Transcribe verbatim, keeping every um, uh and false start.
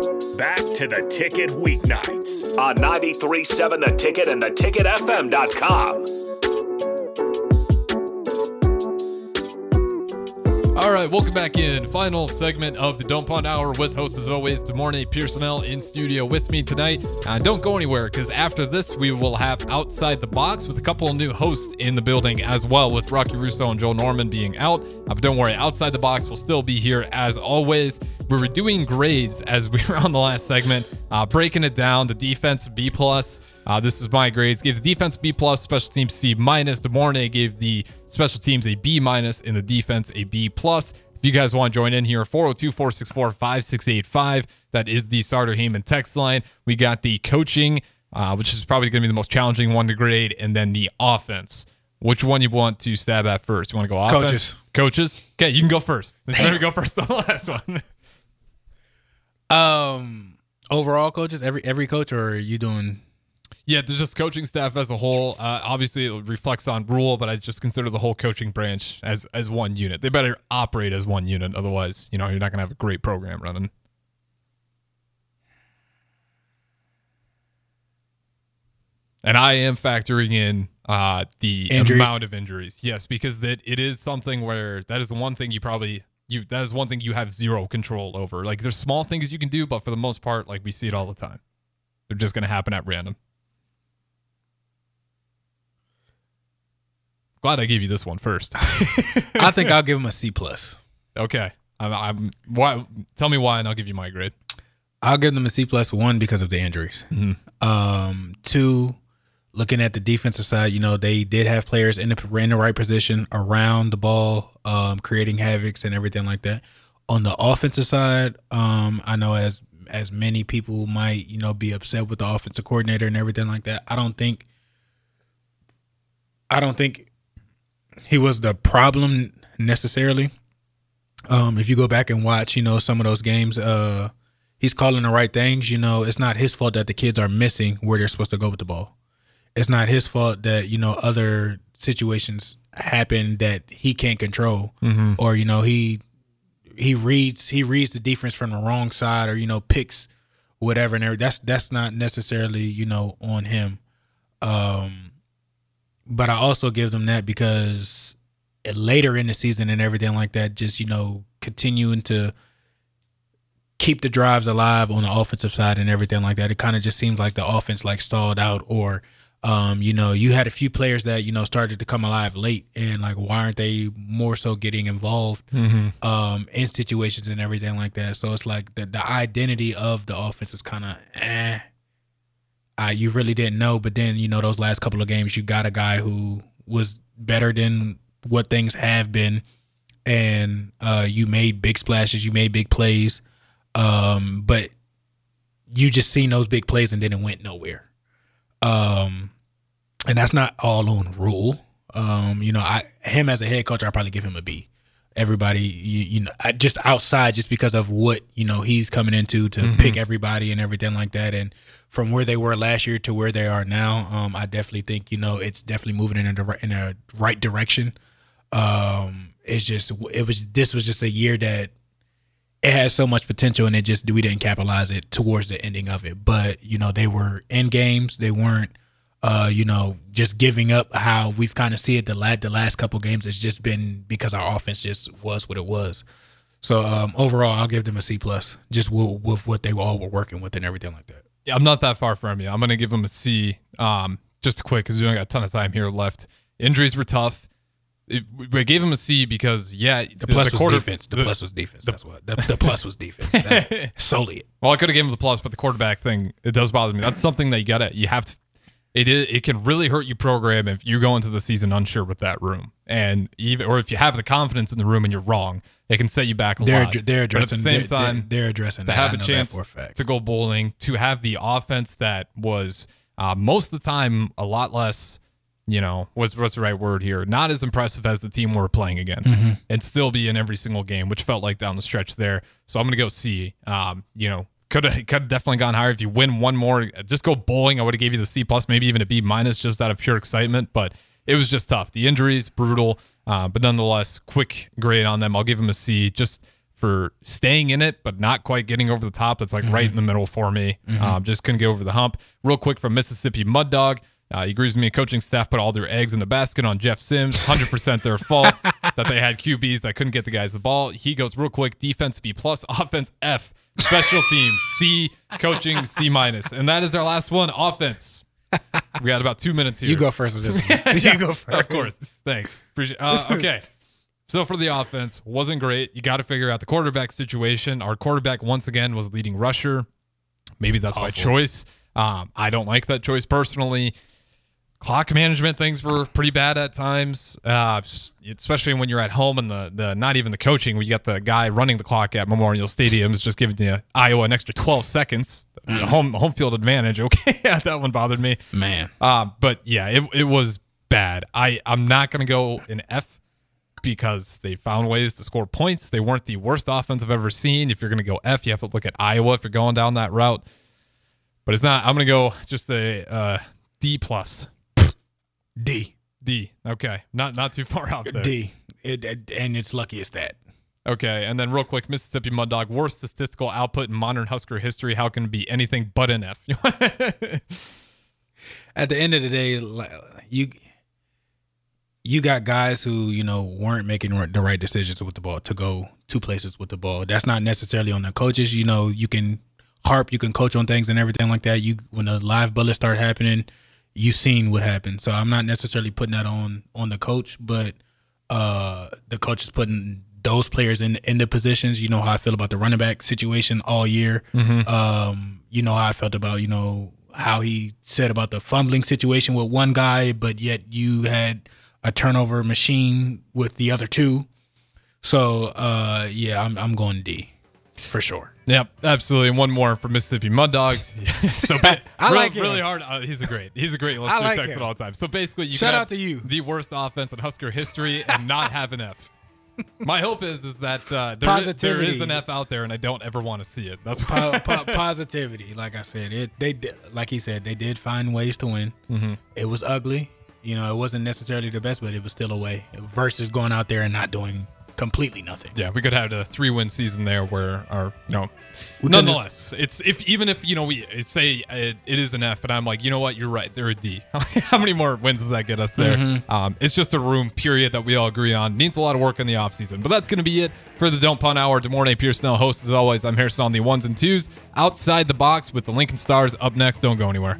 Back to the Ticket Weeknights on ninety-three point seven The Ticket and the ticket f m dot com. All right, welcome back in. Final segment of the Don't Pond Hour with host, as always, DeMornay Pierson-El in studio with me tonight. Uh, don't go anywhere, because after this, we will have Outside the Box with a couple of new hosts in the building as well, with Rocky Russo and Joe Norman being out. Uh, but don't worry, Outside the Box will still be here as always. We were doing grades as we were on the last segment, uh, breaking it down. The defense, B plus. Uh, this is my grades. Gave the defense B plus, special teams C minus. DeMornay gave the special teams a B minus, and the defense a B plus. If you guys want to join in here, four oh two, four six four, five six eight five. That is the Sardo Heeman text line. We got the coaching, uh, which is probably going to be the most challenging one to grade, and then the offense. Which one you want to stab at first? You want to go offense? Coaches. Coaches? Okay, you can go first. Let me go first on the last one. Um, overall coaches, every, every coach, or are you doing? Yeah, there's just coaching staff as a whole. Uh, obviously it reflects on Rhule, but I just consider the whole coaching branch as, as one unit. They better operate as one unit. Otherwise, you know, you're not going to have a great program running. And I am factoring in, uh, the injuries. Amount of injuries. Yes. Because that it is something where that is the one thing you probably You, that is one thing you have zero control over. Like, there's small things you can do, but for the most part, like, we see it all the time. They're just going to happen at random. Glad I gave you this one first. I think I'll give him a C plus. Okay. I'm, I'm, why? Tell me why, and I'll give you my grade. I'll give them a C plus, one, because of the injuries. Mm-hmm. Um, two, looking at the defensive side, you know, they did have players in the, in the right position around the ball, um, creating havocs and everything like that. On the offensive side, um, I know as as many people might, you know, be upset with the offensive coordinator and everything like that. I don't think I don't think he was the problem necessarily. Um, if you go back and watch, you know, some of those games, uh, he's calling the right things. You know, it's not his fault that the kids are missing where they're supposed to go with the ball. It's not his fault that, you know, other situations happen that he can't control, mm-hmm. or, you know, he he reads he reads the defense from the wrong side, or, you know, picks whatever and everything. That's that's not necessarily, you know, on him. Um, but I also give them that because later in the season and everything like that, just, you know, continuing to keep the drives alive on the offensive side and everything like that. It kind of just seems like the offense like stalled out, or Um, you know, you had a few players that, you know, started to come alive late, and like, why aren't they more so getting involved, mm-hmm. um, in situations and everything like that? So it's like the, the identity of the offense was kind of, eh, uh, you really didn't know. But then, you know, those last couple of games, you got a guy who was better than what things have been. And, uh, you made big splashes, you made big plays. Um, but you just seen those big plays and then it went nowhere. Um, and that's not all on Rhule. Um, you know, I him as a head coach, I probably give him a B. Everybody, you, you know, I, just outside, just because of what, you know, he's coming into to mm-hmm. pick everybody and everything like that, and from where they were last year to where they are now, um, I definitely think, you know, it's definitely moving in a dire- in a right direction. Um, it's just it was this was just a year that it has so much potential, and it just we didn't capitalize it towards the ending of it. But, you know, they were in games. They weren't, uh, you know, just giving up how we've kind of seen it the last, the last couple games. It's just been because our offense just was what it was. So, um, overall, I'll give them a C plus, just with, with what they all were working with and everything like that. Yeah, I'm not that far from you. I'm going to give them a C, um, just quick, because we don't got a ton of time here left. Injuries were tough. It, we gave him a C because, yeah, the plus the was defense. The, the plus was defense. The, that's what. The, the plus was defense. That, solely it. Well, I could have given him the plus, but the quarterback thing, it does bother me. That's something that you gotta. You have to. It is. It can really hurt your program if you go into the season unsure with that room, and even or if you have the confidence in the room and you're wrong, it can set you back a they're, lot. They're addressing. But at the same they're, time, they're, they're addressing to have I a chance a fact. to go bowling, to have the offense that was uh, most of the time a lot less. You know, what's, what's the right word here? Not as impressive as the team we're playing against, mm-hmm. and still be in every single game, which felt like down the stretch there. So I'm going to go C. Um, you know, could have could have definitely gone higher. If you win one more, just go bowling. I would have gave you the C plus, maybe even a B minus, just out of pure excitement. But it was just tough. The injuries, brutal, uh, but nonetheless, quick grade on them. I'll give them a C. Just for staying in it, but not quite getting over the top. That's like mm-hmm. right in the middle for me. Mm-hmm. Um, just couldn't get over the hump. Real quick from Mississippi Mud Dog. Uh, he agrees with me. Coaching staff put all their eggs in the basket on Jeff Sims. one hundred percent their fault that they had Q Bs that couldn't get the guys the ball. He goes real quick. Defense B plus, offense F, special teams C, coaching C minus, and that is our last one. Offense. We got about two minutes here. You go first with this one. yeah, you go first. Of course. Thanks. Appreciate. Uh, okay. So for the offense, wasn't great. You got to figure out the quarterback situation. Our quarterback once again was leading rusher. Maybe that's Awful. by choice. Um, I don't like that choice personally. Clock management things were pretty bad at times, uh, especially when you're at home and the the not even the coaching. We got the guy running the clock at Memorial Stadium is just giving you Iowa an extra twelve seconds. Mm. Home home field advantage. Okay, that one bothered me, man. Uh, but yeah, it it was bad. I I'm not gonna go an F because they found ways to score points. They weren't the worst offense I've ever seen. If you're gonna go F, you have to look at Iowa if you're going down that route. But it's not. I'm gonna go just a uh, D plus. D. D. Okay. Not not too far out there. D. It, it, and it's lucky it's that. Okay. And then real quick, Mississippi Mud Dog, worst statistical output in modern Husker history. How can it be anything but an F? At the end of the day, you you got guys who, you know, weren't making the right decisions with the ball to go two places with the ball. That's not necessarily on the coaches. You know, you can harp, you can coach on things and everything like that. You when the live bullets start happening, you've seen what happened. So I'm not necessarily putting that on on the coach, but uh, the coach is putting those players in, in the positions. You know how I feel about the running back situation all year. Mm-hmm. Um, you know how I felt about, you know, how he said about the fumbling situation with one guy, but yet you had a turnover machine with the other two. So, uh, yeah, I'm, I'm going D for sure. Yep, absolutely. And one more for Mississippi Mud Dogs. So ba- I really, like him. Really hard. Uh, he's a great. He's a great listener like text at all times. So basically, you shout out to you. The worst offense in Husker history and not have an F. My hope is is that uh, there, is, there is an F out there, and I don't ever want to see it. That's po- po- positivity. Like I said, it they did, like he said, they did find ways to win. Mm-hmm. It was ugly. You know, it wasn't necessarily the best, but it was still a way. Versus going out there and not doing completely nothing. Yeah, we could have a three-win season there where our, you know, we nonetheless, it's if even if, you know, we say it, it is an F and I'm like, you know what, you're right, they're a D. How many more wins does that get us there? Mm-hmm. Um, it's just a room period that we all agree on. Needs a lot of work in the offseason. But that's going to be it for the Don't Punt Hour. DeMornay Pierson-El, host as always. I'm Harrison on the ones and twos. Outside the box with the Lincoln Stars up next. Don't go anywhere.